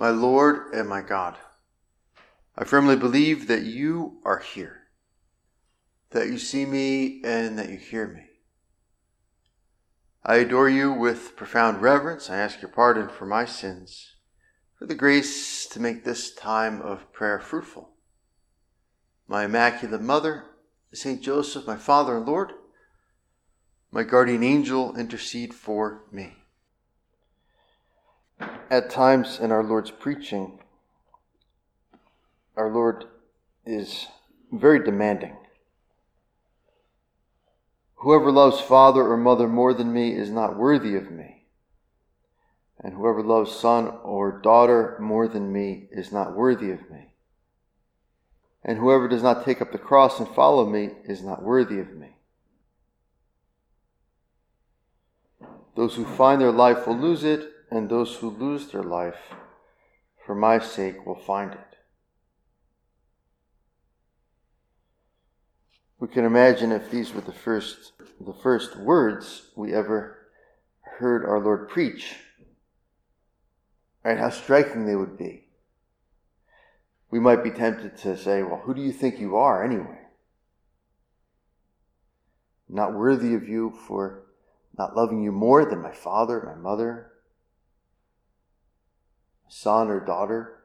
my Lord and my God. I firmly believe that you are here, that you see me and that you hear me. I adore you with profound reverence. I ask your pardon for my sins, for the grace to make this time of prayer fruitful. My Immaculate Mother, Saint Joseph, my Father and Lord, my guardian angel, intercede for me. At times in our Lord's preaching, our Lord is very demanding. Whoever loves father or mother more than me is not worthy of me. And whoever loves son or daughter more than me is not worthy of me. And whoever does not take up the cross and follow me is not worthy of me. Those who find their life will lose it, and those who lose their life for my sake will find it. We can imagine if these were the first words we ever heard our Lord preach, and how striking they would be. We might be tempted to say, well, who do you think you are anyway? Not worthy of you for not loving you more than my father, my mother, son or daughter.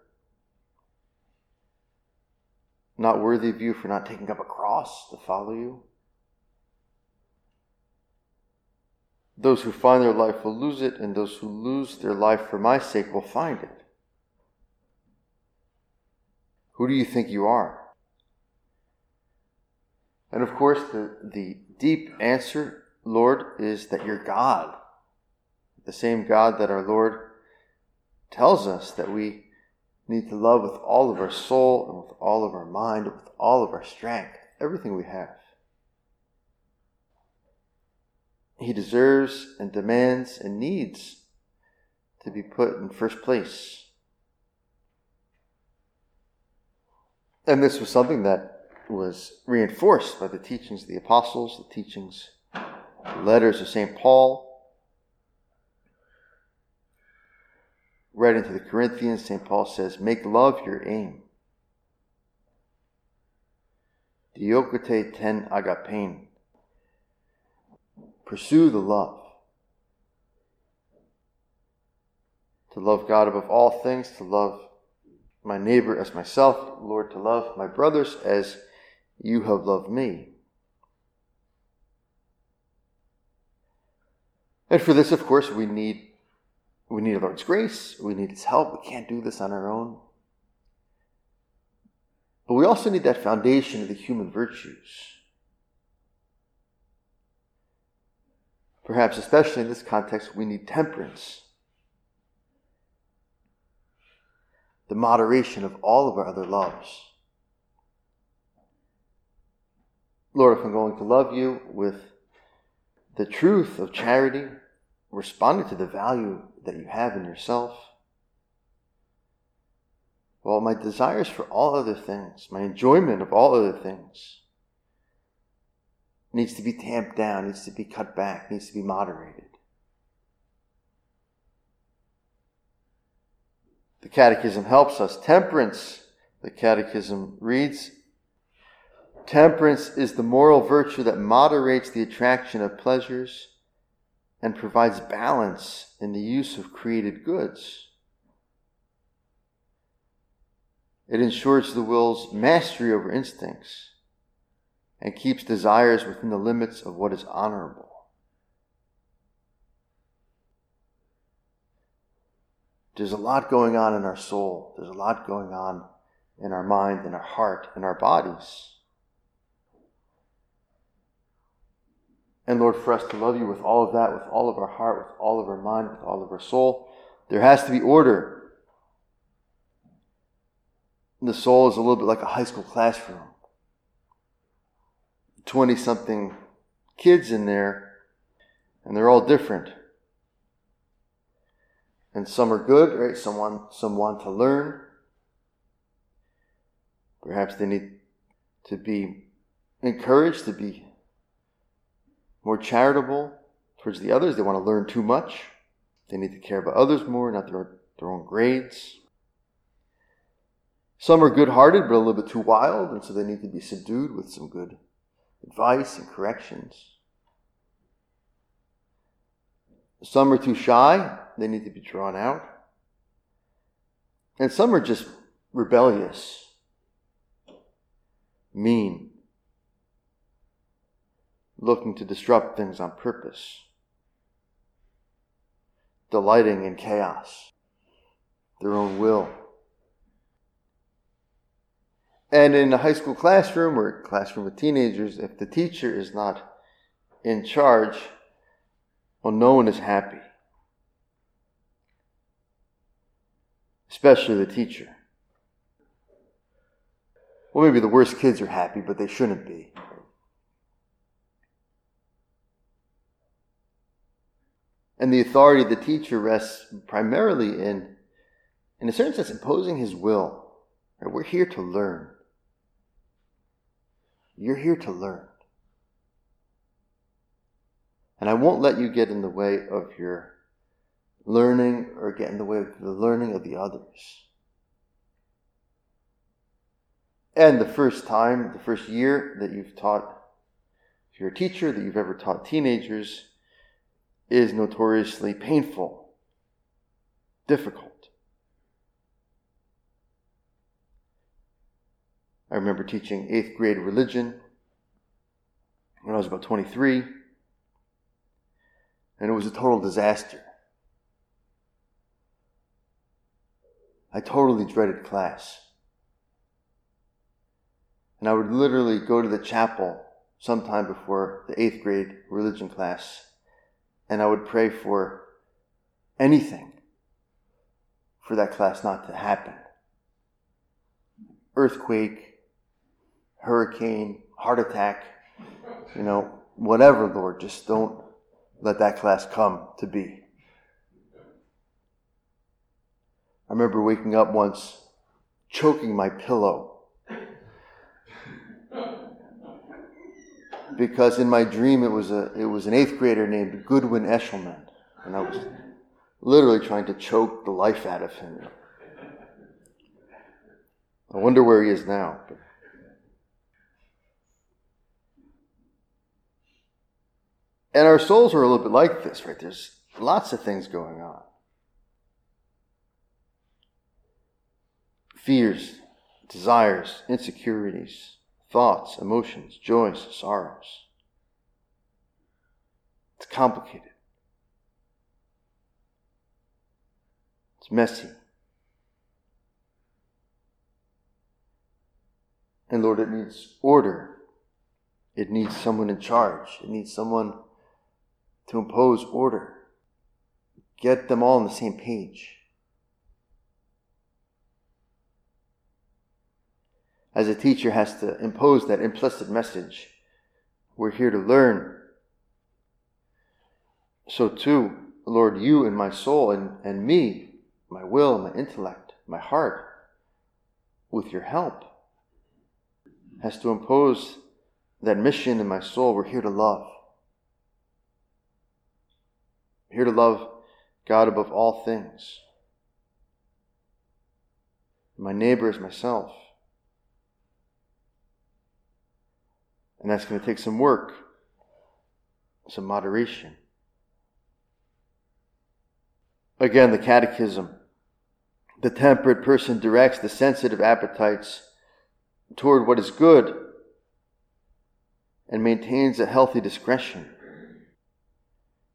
Not worthy of you for not taking up a cross to follow you. Those who find their life will lose it, and those who lose their life for my sake will find it. Who do you think you are? And of course, the deep answer, Lord, is that you're God. The same God that our Lord tells us that we need to love with all of our soul and with all of our mind and with all of our strength, everything we have. He deserves and demands and needs to be put in first place. And this was something that was reinforced by the teachings of the apostles, the teachings, the letters of St. Paul, right into the Corinthians. St. Paul says, make love your aim. Diokete ten agapen. Pursue the love. To love God above all things, to love my neighbor as myself, Lord, to love my brothers as you have loved me. And for this, of course, we need our Lord's grace. We need His help. We can't do this on our own. But we also need that foundation of the human virtues. Perhaps, especially in this context, we need temperance. The moderation of all of our other loves. Lord, if I'm going to love you with the truth of charity, responding to the value that you have in yourself, well, my desires for all other things, my enjoyment of all other things, needs to be tamped down, needs to be cut back, needs to be moderated. The Catechism helps us. Temperance, the Catechism reads, temperance is the moral virtue that moderates the attraction of pleasures and provides balance in the use of created goods. It ensures the will's mastery over instincts and keeps desires within the limits of what is honorable. There's a lot going on in our soul. There's a lot going on in our mind, in our heart, in our bodies. And Lord, for us to love you with all of that, with all of our heart, with all of our mind, with all of our soul, there has to be order. The soul is a little bit like a high school classroom. 20-something kids in there, and they're all different. And some are good, right? Some want to learn. Perhaps they need to be encouraged to be more charitable towards the others. They want to learn too much. They need to care about others more, not their own grades. Some are good-hearted, but a little bit too wild, and so they need to be subdued with some good advice and corrections. Some are too shy, they need to be drawn out. And some are just rebellious, mean, looking to disrupt things on purpose, delighting in chaos, their own will. And in a high school classroom or classroom with teenagers, if the teacher is not in charge, well, no one is happy, especially the teacher. Well, maybe the worst kids are happy, but they shouldn't be. And the authority of the teacher rests primarily in a certain sense, imposing his will. Right? We're here to learn. You're here to learn. And I won't let you get in the way of your learning or get in the way of the learning of the others. And the first year that you've taught, if you're a teacher, that you've ever taught teenagers, is notoriously painful, difficult. I remember teaching 8th grade religion when I was about 23, and it was a total disaster. I totally dreaded class. And I would literally go to the chapel sometime before the 8th grade religion class, and I would pray for anything for that class not to happen. Earthquake, hurricane, heart attack, whatever, Lord, just don't let that class come to be. I remember waking up once, choking my pillow, because in my dream it was an 8th grader named Goodwin Eshelman, and I was literally trying to choke the life out of him. I wonder where he is now. And our souls are a little bit like this, right? There's lots of things going on. Fears, desires, insecurities, thoughts, emotions, joys, sorrows. It's complicated. It's messy. And Lord, it needs order. It needs someone in charge. It needs someone to impose order. Get them all on the same page. As a teacher has to impose that implicit message, we're here to learn. So too, Lord, you and my soul and me, my will, my intellect, my heart, with your help, has to impose that mission in my soul. We're here to love. We're here to love God above all things. My neighbor is myself. And that's going to take some work, some moderation. Again, the Catechism. The temperate person directs the sensitive appetites toward what is good and maintains a healthy discretion.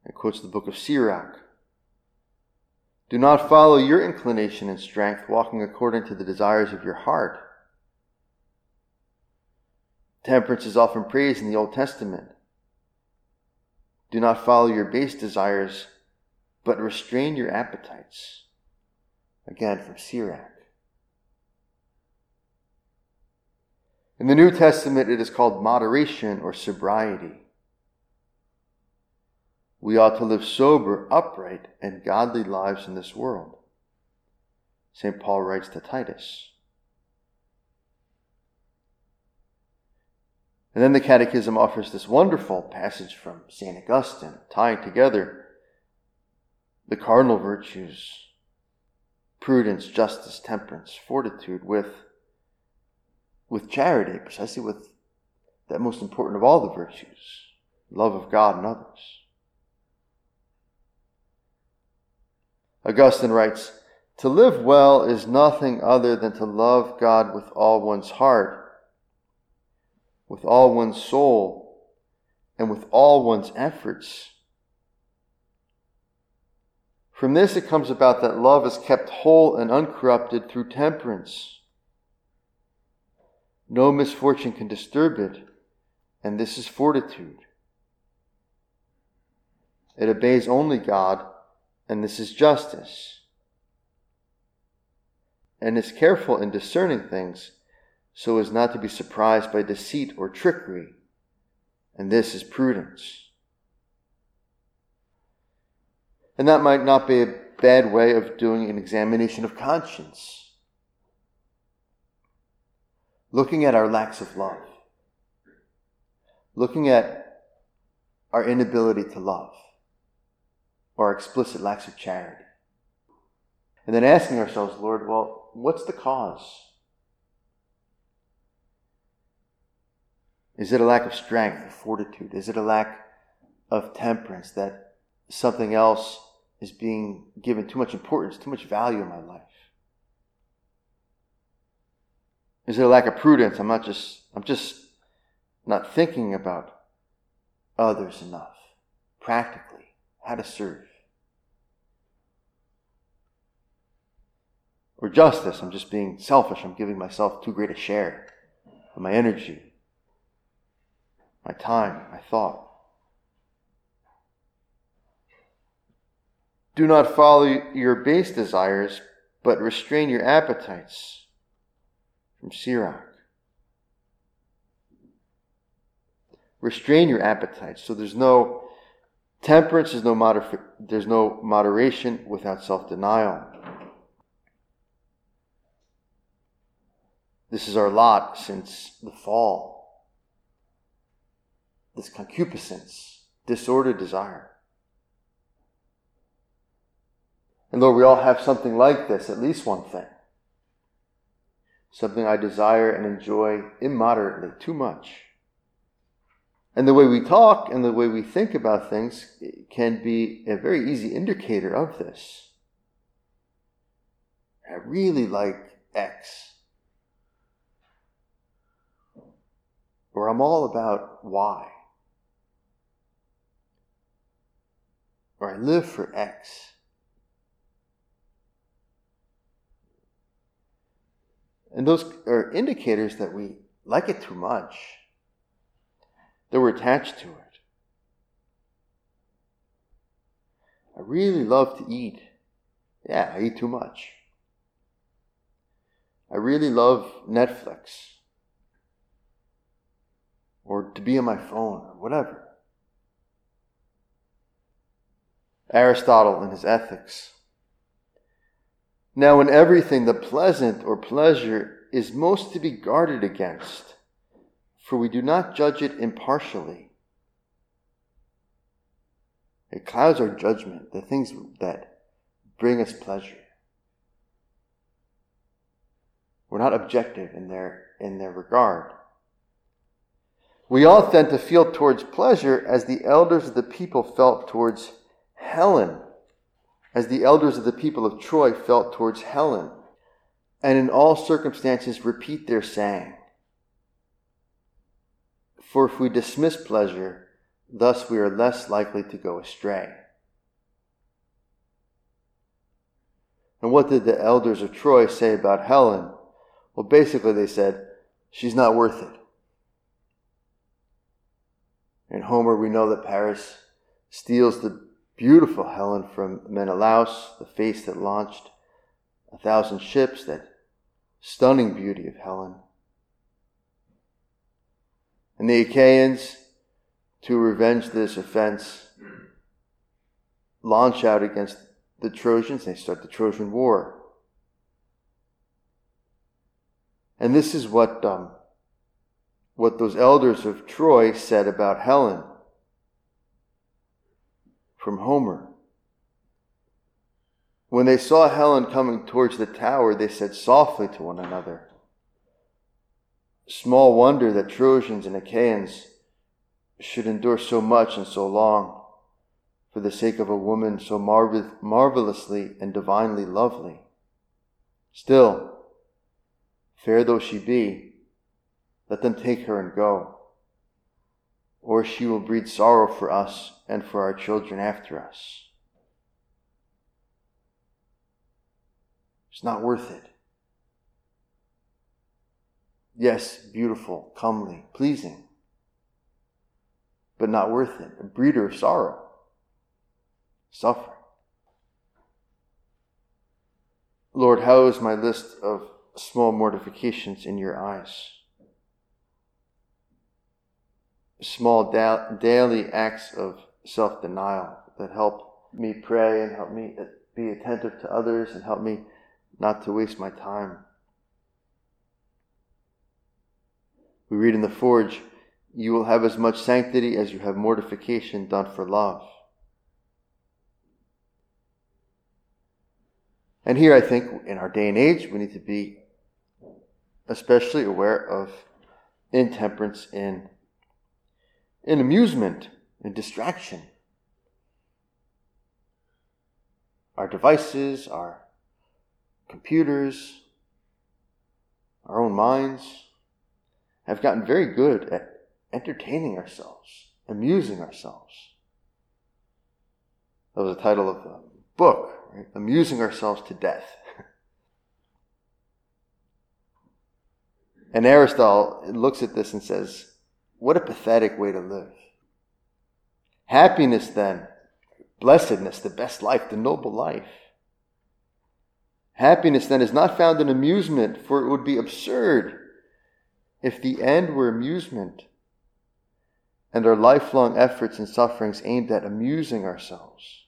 It quotes the book of Sirach. Do not follow your inclination and strength, walking according to the desires of your heart. Temperance is often praised in the Old Testament. Do not follow your base desires, but restrain your appetites. Again, from Sirach. In the New Testament, it is called moderation or sobriety. We ought to live sober, upright, and godly lives in this world. St. Paul writes to Titus. And then the Catechism offers this wonderful passage from St. Augustine, tying together the cardinal virtues, prudence, justice, temperance, fortitude, with with charity, precisely with that most important of all the virtues, love of God and others. Augustine writes, "To live well is nothing other than to love God with all one's heart, with all one's soul, and with all one's efforts. From this it comes about that love is kept whole and uncorrupted through temperance. No misfortune can disturb it, and this is fortitude. It obeys only God, and this is justice, and is careful in discerning things so as not to be surprised by deceit or trickery, and this is prudence." And that might not be a bad way of doing an examination of conscience, looking at our lacks of love, looking at our inability to love, or our explicit lacks of charity. And then asking ourselves, Lord, well, what's the cause? Is it a lack of strength, of fortitude? Is it a lack of temperance, that something else is being given too much importance, too much value in my life? Is it a lack of prudence? I'm just not thinking about others enough, practically, how to serve. Or justice, I'm just being selfish, I'm giving myself too great a share of my energy, my time, my thought. Do not follow your base desires, but restrain your appetites, from Sirach. Restrain your appetites. So there's no temperance, there's no moderation without self-denial. This is our lot since the fall. This concupiscence, disordered desire. And Lord, we all have something like this, at least one thing. Something I desire and enjoy immoderately, too much. And the way we talk and the way we think about things can be a very easy indicator of this. I really like X. Or I'm all about Y. Or I live for X. And those are indicators that we like it too much, that we're attached to it. I really love to eat. Yeah, I eat too much. I really love Netflix, or to be on my phone, or whatever. Aristotle in his Ethics. "Now in everything the pleasant or pleasure is most to be guarded against, for we do not judge it impartially." It clouds our judgment, the things that bring us pleasure. We're not objective in their regard. "We all tend to feel towards pleasure as the elders of the people felt towards Helen, as the elders of the people of Troy felt towards Helen, and in all circumstances repeat their saying. For if we dismiss pleasure, thus we are less likely to go astray." And what did the elders of Troy say about Helen? Well, basically they said, she's not worth it. In Homer, we know that Paris steals the beautiful Helen from Menelaus, the face that launched 1,000 ships, that stunning beauty of Helen. And the Achaeans, to revenge this offense, launch out against the Trojans. They start the Trojan War. And this is what those elders of Troy said about Helen, from Homer. "When they saw Helen coming towards the tower, they said softly to one another, Small wonder that Trojans and Achaeans should endure so much and so long for the sake of a woman so marvelously and divinely lovely. Still, fair though she be, let them take her and go, or she will breed sorrow for us and for our children after us. It's not worth it. Yes, beautiful, comely, pleasing, but not worth it. A breeder of sorrow, suffering. Lord, how is my list of small mortifications in your eyes? Small daily acts of self-denial that help me pray and help me be attentive to others and help me not to waste my time. We read in the Forge, you will have as much sanctity as you have mortification done for love. And here I think in our day and age, we need to be especially aware of intemperance in amusement, in distraction. Our devices, our computers, our own minds have gotten very good at entertaining ourselves, amusing ourselves. That was the title of a book, right? Amusing Ourselves to Death. And Aristotle looks at this and says, what a pathetic way to live. Happiness then, blessedness, the best life, the noble life. Happiness then is not found in amusement, for it would be absurd if the end were amusement, and our lifelong efforts and sufferings aimed at amusing ourselves.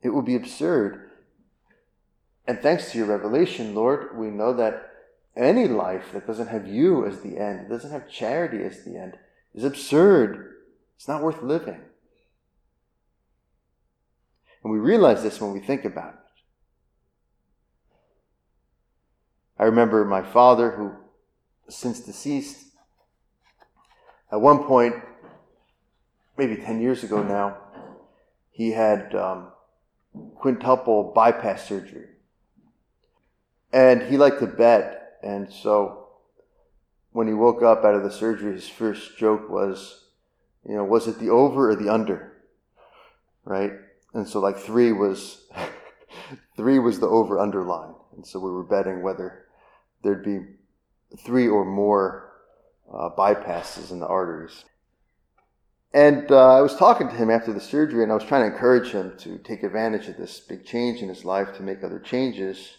It would be absurd. And thanks to your revelation, Lord, we know that any life that doesn't have you as the end, doesn't have charity as the end, is absurd. It's not worth living. And we realize this when we think about it. I remember my father, who since deceased, at one point, maybe 10 years ago now, he had quintuple bypass surgery. And he liked to bet, and so when he woke up out of the surgery, his first joke was, was it the over or the under? Right? And so like three was the over-under line. And so we were betting whether there'd be 3 or more bypasses in the arteries. And I was talking to him after the surgery, and I was trying to encourage him to take advantage of this big change in his life to make other changes.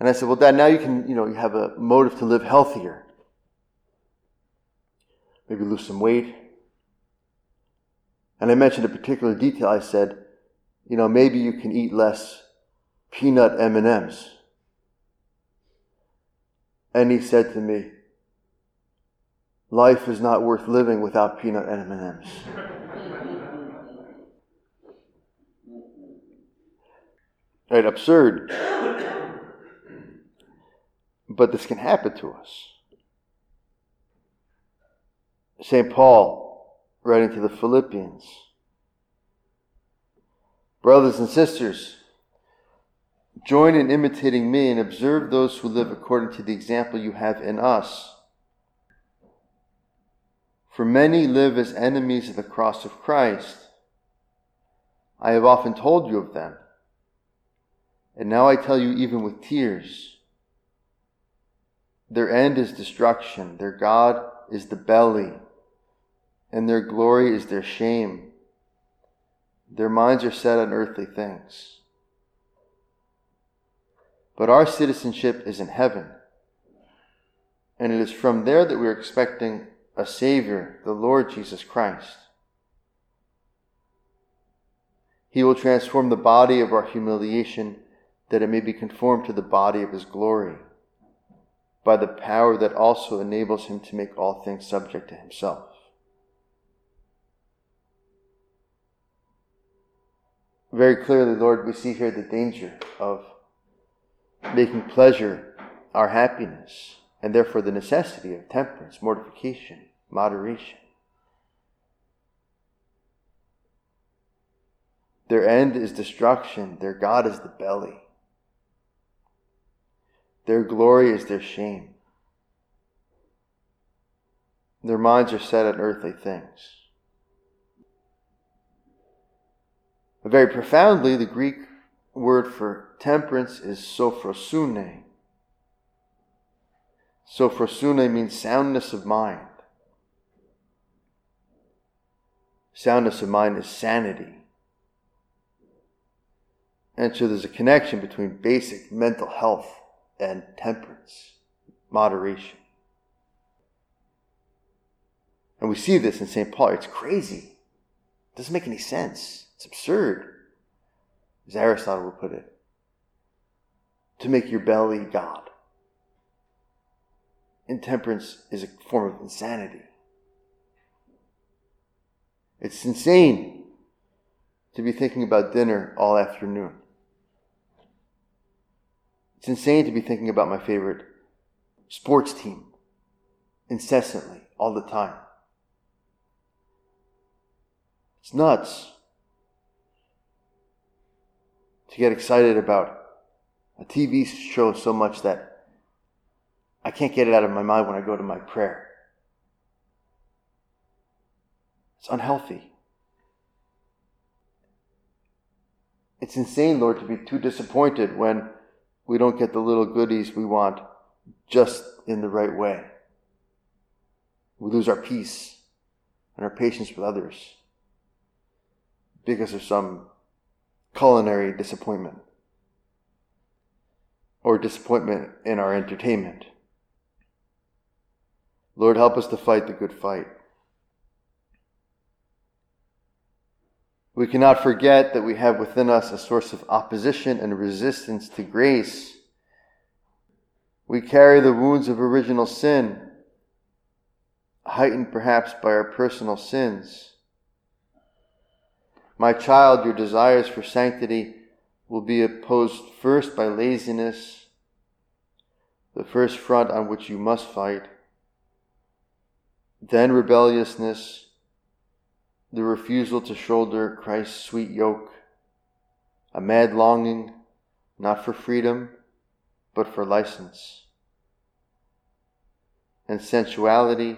And I said, well, Dad, now you can, you have a motive to live healthier. Maybe lose some weight. And I mentioned a particular detail. I said, maybe you can eat less peanut M&Ms. And he said to me, life is not worth living without peanut M&Ms. Right, absurd. But this can happen to us. St. Paul, writing to the Philippians, brothers and sisters, join in imitating me and observe those who live according to the example you have in us. For many live as enemies of the cross of Christ. I have often told you of them, and now I tell you even with tears. Their end is destruction, their God is the belly, and their glory is their shame. Their minds are set on earthly things. But our citizenship is in heaven, and it is from there that we are expecting a Savior, the Lord Jesus Christ. He will transform the body of our humiliation that it may be conformed to the body of His glory, by the power that also enables Him to make all things subject to Himself. Very clearly, Lord, we see here the danger of making pleasure our happiness, and therefore the necessity of temperance, mortification, moderation. Their end is destruction, their God is the belly. Their glory is their shame. Their minds are set on earthly things. But very profoundly, the Greek word for temperance is sophrosune. Sophrosune means soundness of mind. Soundness of mind is sanity. And so there's a connection between basic mental health and temperance, moderation. And we see this in St. Paul. It's crazy. It doesn't make any sense. It's absurd, as Aristotle would put it, to make your belly God. Intemperance is a form of insanity. It's insane to be thinking about dinner all afternoon. It's insane to be thinking about my favorite sports team incessantly, all the time. It's nuts to get excited about a TV show so much that I can't get it out of my mind when I go to my prayer. It's unhealthy. It's insane, Lord, to be too disappointed when we don't get the little goodies we want just in the right way. We lose our peace and our patience with others because of some culinary disappointment or disappointment in our entertainment. Lord, help us to fight the good fight. We cannot forget that we have within us a source of opposition and resistance to grace. We carry the wounds of original sin, heightened perhaps by our personal sins. My child, your desires for sanctity will be opposed first by laziness, the first front on which you must fight, then rebelliousness, the refusal to shoulder Christ's sweet yoke, a mad longing, not for freedom, but for license, and sensuality,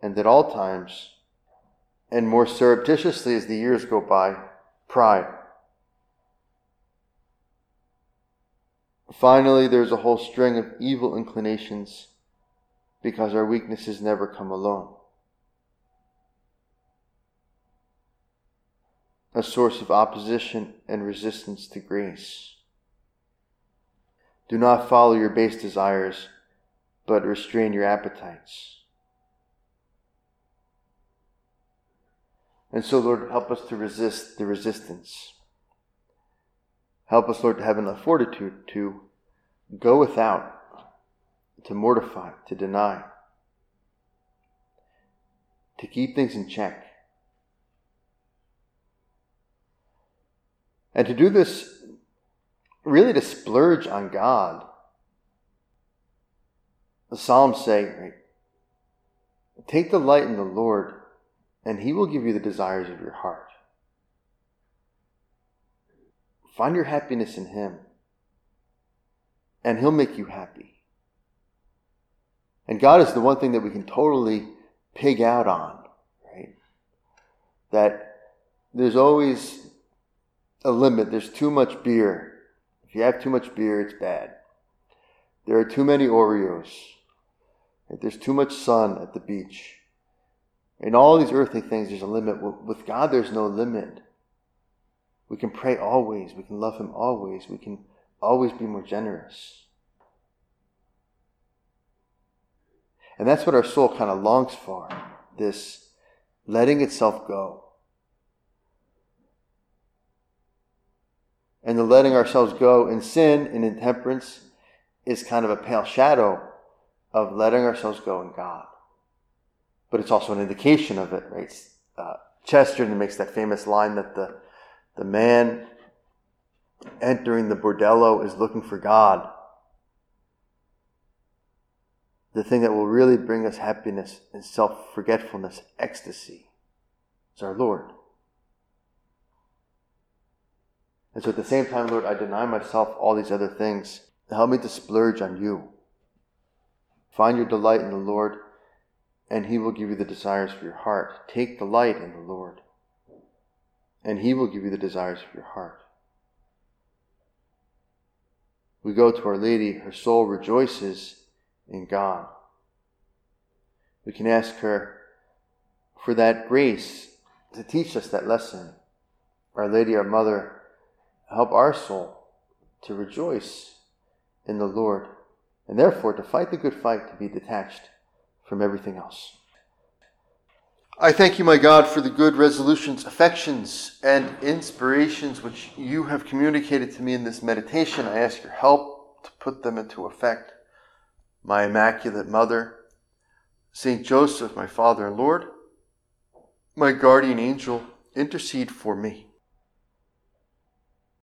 and at all times, and more surreptitiously as the years go by, pride. Finally, there's a whole string of evil inclinations because our weaknesses never come alone. A source of opposition and resistance to grace. Do not follow your base desires, but restrain your appetites. And so, Lord, help us to resist the resistance. Help us, Lord, to have enough fortitude to go without, to mortify, to deny, to keep things in check. And to do this, really to splurge on God. The Psalms say, right, take delight in the Lord, and He will give you the desires of your heart. Find your happiness in Him, and He'll make you happy. And God is the one thing that we can totally pig out on, right? That there's always a limit. There's too much beer. If you have too much beer, it's bad. There are too many Oreos. There's too much sun at the beach. In all these earthly things, there's a limit. With God, there's no limit. We can pray always. We can love Him always. We can always be more generous. And that's what our soul kind of longs for, this letting itself go. And the letting ourselves go in sin and intemperance is kind of a pale shadow of letting ourselves go in God. But it's also an indication of it, right? Chesterton makes that famous line that the man entering the bordello is looking for God. The thing that will really bring us happiness and self-forgetfulness, ecstasy, is our Lord. And so at the same time, Lord, I deny myself all these other things. Help me to splurge on you. Find your delight in the Lord, and he will give you the desires for your heart. Take delight in the Lord, and he will give you the desires of your heart. We go to Our Lady. Her soul rejoices in God. We can ask her for that grace to teach us that lesson. Our Lady, our Mother, help our soul to rejoice in the Lord, and therefore to fight the good fight, to be detached from everything else. I thank you, my God, for the good resolutions, affections, and inspirations which you have communicated to me in this meditation. I ask your help to put them into effect. My Immaculate Mother, Saint Joseph, my Father and Lord, my guardian angel, intercede for me.